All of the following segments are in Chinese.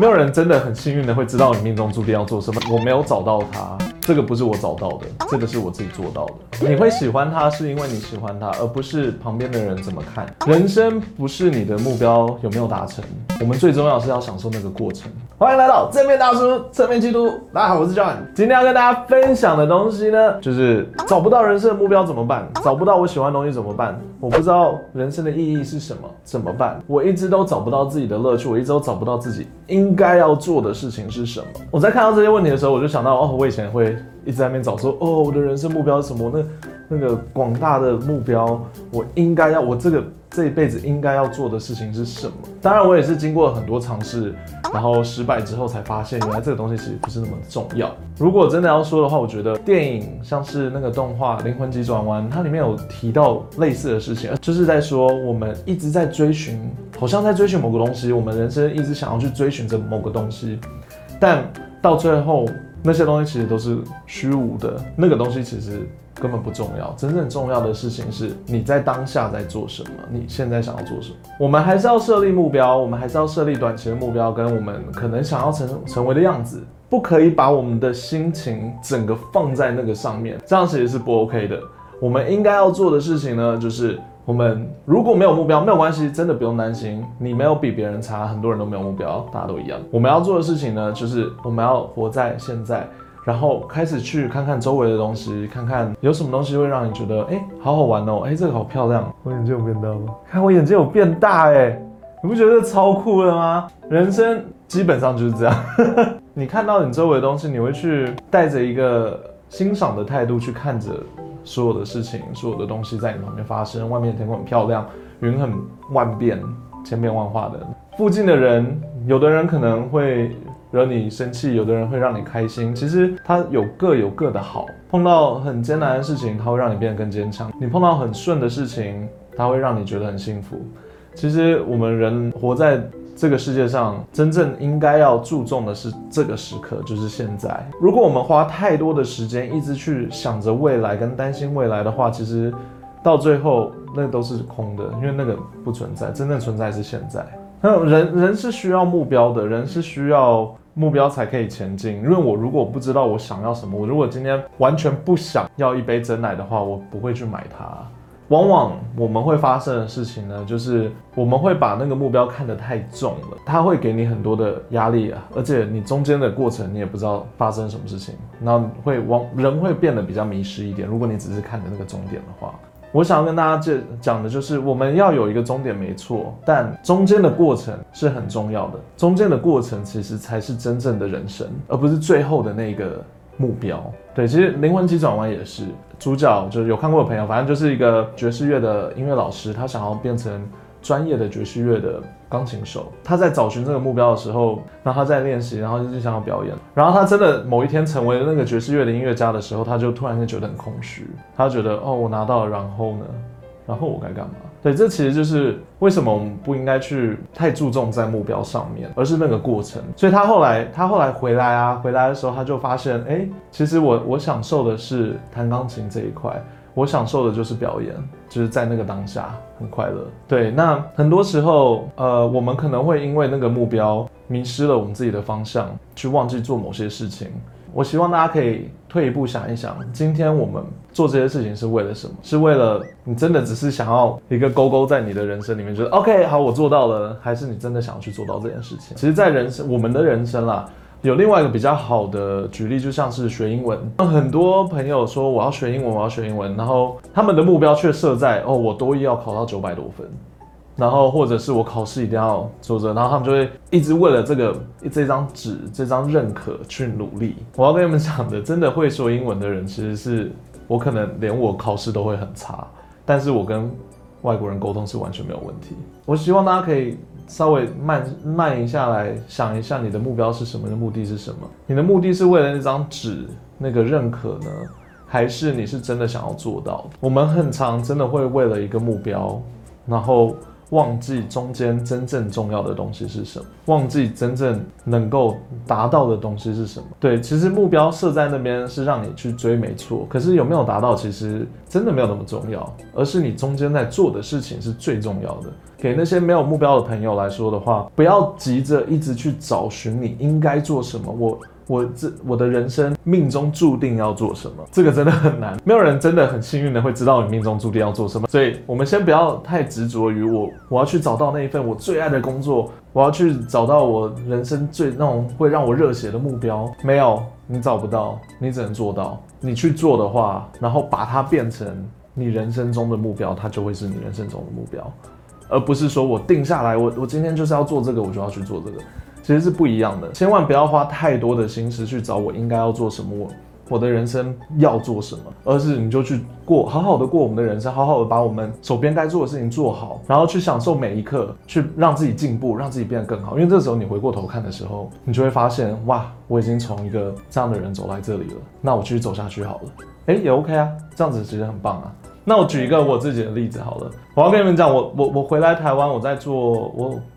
没有人真的很幸运的会知道你命中注定要做什么。我没有找到它，这个不是我找到的，这个是我自己做到的。你会喜欢它是因为你喜欢它，而不是旁边的人怎么看。人生不是你的目标有没有达成，我们最重要是要享受那个过程。欢迎来到正面大叔正面基督，大家好，我是 John。今天要跟大家分享的东西呢，就是找不到人生的目标怎么办？找不到我喜欢的东西怎么办？我不知道人生的意义是什么，怎么办？我一直都找不到自己的乐趣，我一直都找不到自己应该要做的事情是什么？我在看到这些问题的时候，我就想到，哦，我以前会一直在那边找说，哦，我的人生目标是什么？那个广大的目标，我应该要，我这一辈子应该要做的事情是什么？当然，我也是经过很多尝试，然后失败之后才发现，原来这个东西其实不是那么重要。如果真的要说的话，我觉得电影像是那个动画《灵魂急转弯》，它里面有提到类似的事情，就是在说我们一直在追寻，好像在追寻某个东西，我们人生一直想要去追寻着某个东西，但到最后那些东西其实都是虚无的，那个东西其实根本不重要。真正重要的事情是你在当下在做什么，你现在想要做什么。我们还是要设立目标，我们还是要设立短期的目标，跟我们可能想要成为的样子，不可以把我们的心情整个放在那个上面，这样其实是不 OK 的。我们应该要做的事情呢，就是我们如果没有目标，没有关系，真的不用担心，你没有比别人差，很多人都没有目标，大家都一样。我们要做的事情呢，就是我们要活在现在，然后开始去看看周围的东西，看看有什么东西会让你觉得，哎，好好玩哦，哎，这个好漂亮，我眼睛有变大吗？看我眼睛有变大哎，你不觉得超酷的吗？人生基本上就是这样，你看到你周围的东西，你会去带着一个欣赏的态度去看着。所有的事情，所有的东西在你旁边发生，外面的天空很漂亮，云很万变，千变万化的。附近的人，有的人可能会惹你生气，有的人会让你开心。其实它有各的好。碰到很艰难的事情，它会让你变得更坚强；你碰到很顺的事情，它会让你觉得很幸福。其实我们人活在这个世界上，真正应该要注重的是这个时刻，就是现在。如果我们花太多的时间一直去想着未来跟担心未来的话，其实到最后那都是空的，因为那个不存在，真正存在是现在。人是需要目标的，人是需要目标才可以前进。因为我如果不知道我想要什么，我如果今天完全不想要一杯真奶的话，我不会去买它。往往我们会发生的事情呢，就是我们会把那个目标看得太重了，它会给你很多的压力啊，而且你中间的过程你也不知道发生什么事情，然后人会变得比较迷失一点。如果你只是看着那个终点的话，我想要跟大家讲的就是我们要有一个终点没错，但中间的过程是很重要的，中间的过程其实才是真正的人生，而不是最后的那个目标。对，其实《灵魂急转弯》也是，主角就是有看过的朋友，反正就是一个爵士乐的音乐老师，他想要变成专业的爵士乐的钢琴手。他在找寻这个目标的时候，然后他在练习，然后就想要表演。然后他真的某一天成为了那个爵士乐的音乐家的时候，他就突然间觉得很空虚，他觉得哦，我拿到了，然后呢？然后我该干嘛？对，这其实就是为什么我们不应该去太注重在目标上面，而是那个过程。所以他后来回来的时候，他就发现，哎，其实我享受的是弹钢琴这一块，我享受的就是表演，就是在那个当下很快乐。对，那很多时候，我们可能会因为那个目标迷失了我们自己的方向，去忘记做某些事情。我希望大家可以退一步想一想，今天我们做这些事情是为了什么？是为了你真的只是想要一个勾勾在你的人生里面，觉得 OK 好，我做到了，还是你真的想要去做到这件事情？其实，在人生，我们的人生啦，有另外一个比较好的举例，就像是学英文。很多朋友说我要学英文，我要学英文，然后他们的目标却设在哦，我多益要考到900多分。然后或者是我考试一定要做这，然后他们就会一直为了这张纸、这张认可去努力。我要跟你们讲的，真的会说英文的人，其实是我可能连我考试都会很差，但是我跟外国人沟通是完全没有问题。我希望大家可以稍微慢一下来想一下，你的目标是什么，你的目的是什么？你的目的是为了那张纸、那个认可呢？还是你是真的想要做到的？我们很常真的会为了一个目标，然后忘记中间真正重要的东西是什么，忘记真正能够达到的东西是什么。对，其实目标设在那边是让你去追没错，可是有没有达到其实真的没有那么重要，而是你中间在做的事情是最重要的。给那些没有目标的朋友来说的话，不要急着一直去找寻你应该做什么，我的人生命中注定要做什么，这个真的很难，没有人真的很幸运的会知道你命中注定要做什么，所以我们先不要太执着于我要去找到那一份我最爱的工作，我要去找到我人生最那种会让我热血的目标，没有，你找不到，你只能做到，你去做的话，然后把它变成你人生中的目标，它就会是你人生中的目标，而不是说我定下来，我今天就是要做这个，我就要去做这个。其实是不一样的，千万不要花太多的心思去找我应该要做什么，我的人生要做什么，而是你就去过好好的过我们的人生，好好的把我们手边该做的事情做好，然后去享受每一刻，去让自己进步，让自己变得更好。因为这时候你回过头看的时候，你就会发现，哇，我已经从一个这样的人走来这里了，那我继续走下去好了，哎，也 OK 啊，这样子其实很棒啊。那我举一个我自己的例子好了，我要跟你们讲，我回来台湾，我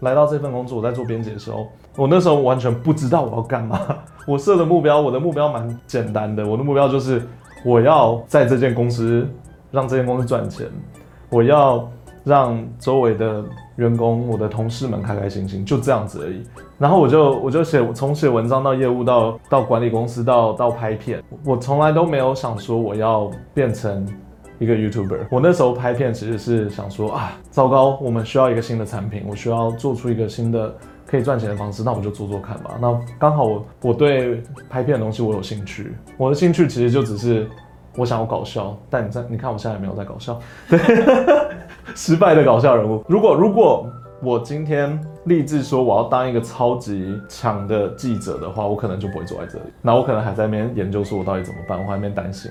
来到这份工作，我在做编辑的时候，我那时候完全不知道我要干嘛。我设的目标，我的目标蛮简单的，我的目标就是我要在这间公司让这间公司赚钱，我要让周围的员工、我的同事们开开心心，就这样子而已。然后我就从写文章到业务到管理公司到拍片，我从来都没有想说我要变成一个 YouTuber。 我那时候拍片其实是想说啊，糟糕，我们需要一个新的产品，我需要做出一个新的可以赚钱的方式，那我就做做看吧。那刚好我对拍片的东西我有兴趣，我的兴趣其实就只是我想要搞笑，但你看我现在也没有在搞笑，对，失败的搞笑人物。如果我今天立志说我要当一个超级强的记者的话，我可能就不会坐在这里，那我可能还在那边研究说我到底怎么办，我还在那边担心，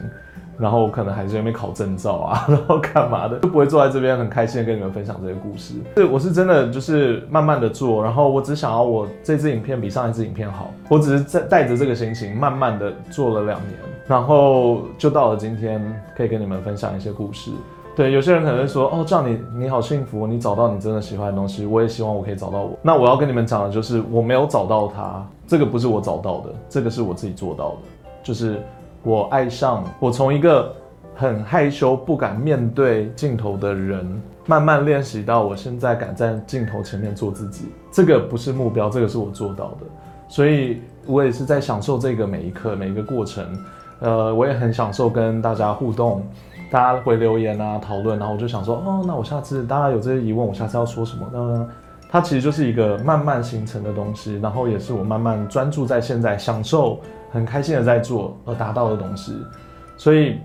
然后可能还是在那边考证照啊，然后干嘛的，就不会坐在这边很开心的跟你们分享这些故事。对，我是真的就是慢慢的做，然后我只想要我这支影片比上一支影片好，我只是带着这个心情慢慢的做了2年，然后就到了今天可以跟你们分享一些故事。对，有些人可能会说，哦，这样你好幸福，你找到你真的喜欢的东西，我也希望我可以找到我。那我要跟你们讲的就是，我没有找到它，这个不是我找到的，这个是我自己做到的，就是我爱上，我从一个很害羞不敢面对镜头的人，慢慢练习到我现在敢在镜头前面做自己，这个不是目标，这个是我做到的，所以我也是在享受这个每一刻每一个过程。我也很享受跟大家互动，大家回留言啊讨论，然后我就想说，哦，那我下次大家有这些疑问，我下次要说什么呢？它其实就是一个慢慢形成的东西，然后也是我慢慢专注在现在享受很开心的在做而达到的东西。所以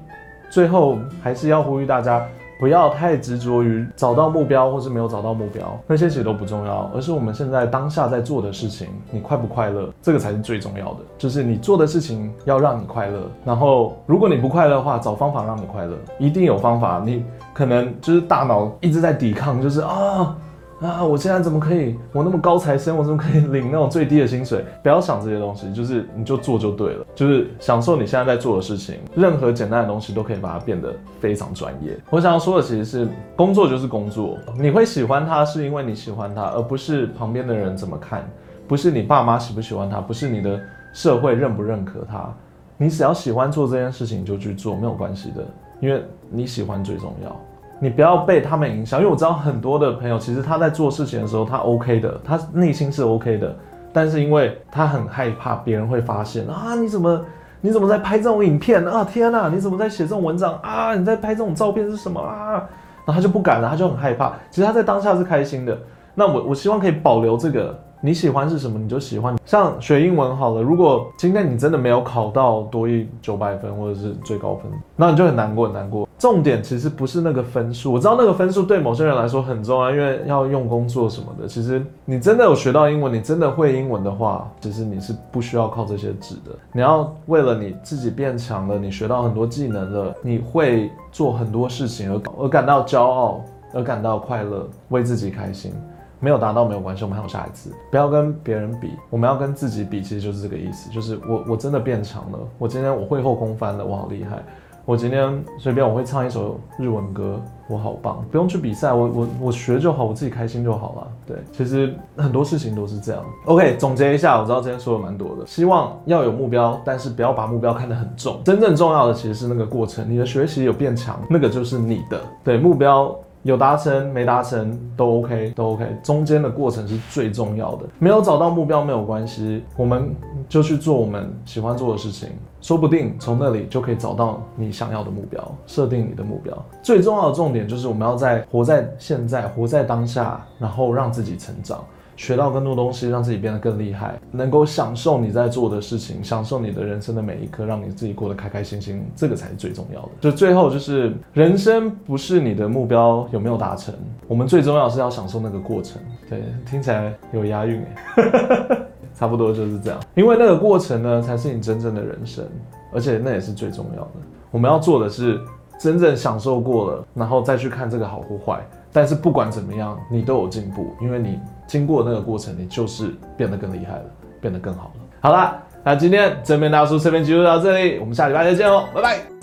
最后还是要呼吁大家，不要太执着于找到目标或是没有找到目标，那些其实都不重要，而是我们现在当下在做的事情，你快不快乐，这个才是最重要的，就是你做的事情要让你快乐，然后如果你不快乐的话，找方法让你快乐，一定有方法。你可能就是大脑一直在抵抗，就是啊，我现在怎么可以？我那么高材生，我怎么可以领那种最低的薪水？不要想这些东西，就是你就做就对了，就是享受你现在在做的事情。任何简单的东西都可以把它变得非常专业。我想要说的其实是，工作就是工作，你会喜欢它是因为你喜欢它，而不是旁边的人怎么看，不是你爸妈喜不喜欢它，不是你的社会认不认可它。你只要喜欢做这件事情，你就去做，没有关系的，因为你喜欢最重要。你不要被他们影响，因为我知道很多的朋友，其实他在做事情的时候，他 OK 的，他内心是 OK 的，但是因为他很害怕别人会发现啊，你怎么在拍这种影片啊？天哪，你怎么在写这种文章啊？你在拍这种照片是什么啊？然后他就不敢了，他就很害怕。其实他在当下是开心的。那我希望可以保留这个，你喜欢是什么你就喜欢。像学英文好了，如果今天你真的没有考到多益900分或者是最高分，那你就很难过很难过。重点其实不是那个分数，我知道那个分数对某些人来说很重要，因为要用工作什么的。其实你真的有学到英文，你真的会英文的话，其实你是不需要靠这些纸的。你要为了你自己变强了，你学到很多技能了，你会做很多事情而感到骄傲，而感到快乐，为自己开心。没有达到没有关系，我们还有下一次。不要跟别人比，我们要跟自己比，其实就是这个意思。就是我真的变强了，我今天我会后空翻了，我好厉害。我今天随便我会唱一首日文歌，我好棒，不用去比赛，我学就好，我自己开心就好了。对，其实很多事情都是这样。OK， 总结一下，我知道今天说的蛮多的，希望要有目标，但是不要把目标看得很重。真正重要的其实是那个过程，你的学习有变强，那个就是你的。对，目标有达成没达成都 OK， 都 OK， 中间的过程是最重要的。没有找到目标没有关系，我们就去做我们喜欢做的事情，说不定从那里就可以找到你想要的目标，设定你的目标。最重要的重点就是我们要活在现在，活在当下，然后让自己成长，学到更多东西，让自己变得更厉害，能够享受你在做的事情，享受你的人生的每一刻，让你自己过得开开心心，这个才是最重要的。就最后就是，人生不是你的目标有没有达成，我们最重要的是要享受那个过程。对，听起来有押韵欸。差不多就是这样，因为那个过程呢，才是你真正的人生，而且那也是最重要的。我们要做的是真正享受过了，然后再去看这个好或坏。但是不管怎么样，你都有进步，因为你经过那个过程，你就是变得更厉害了，变得更好了。好啦，那今天正面大叔这边就到这里，我们下礼拜再见哦，拜拜。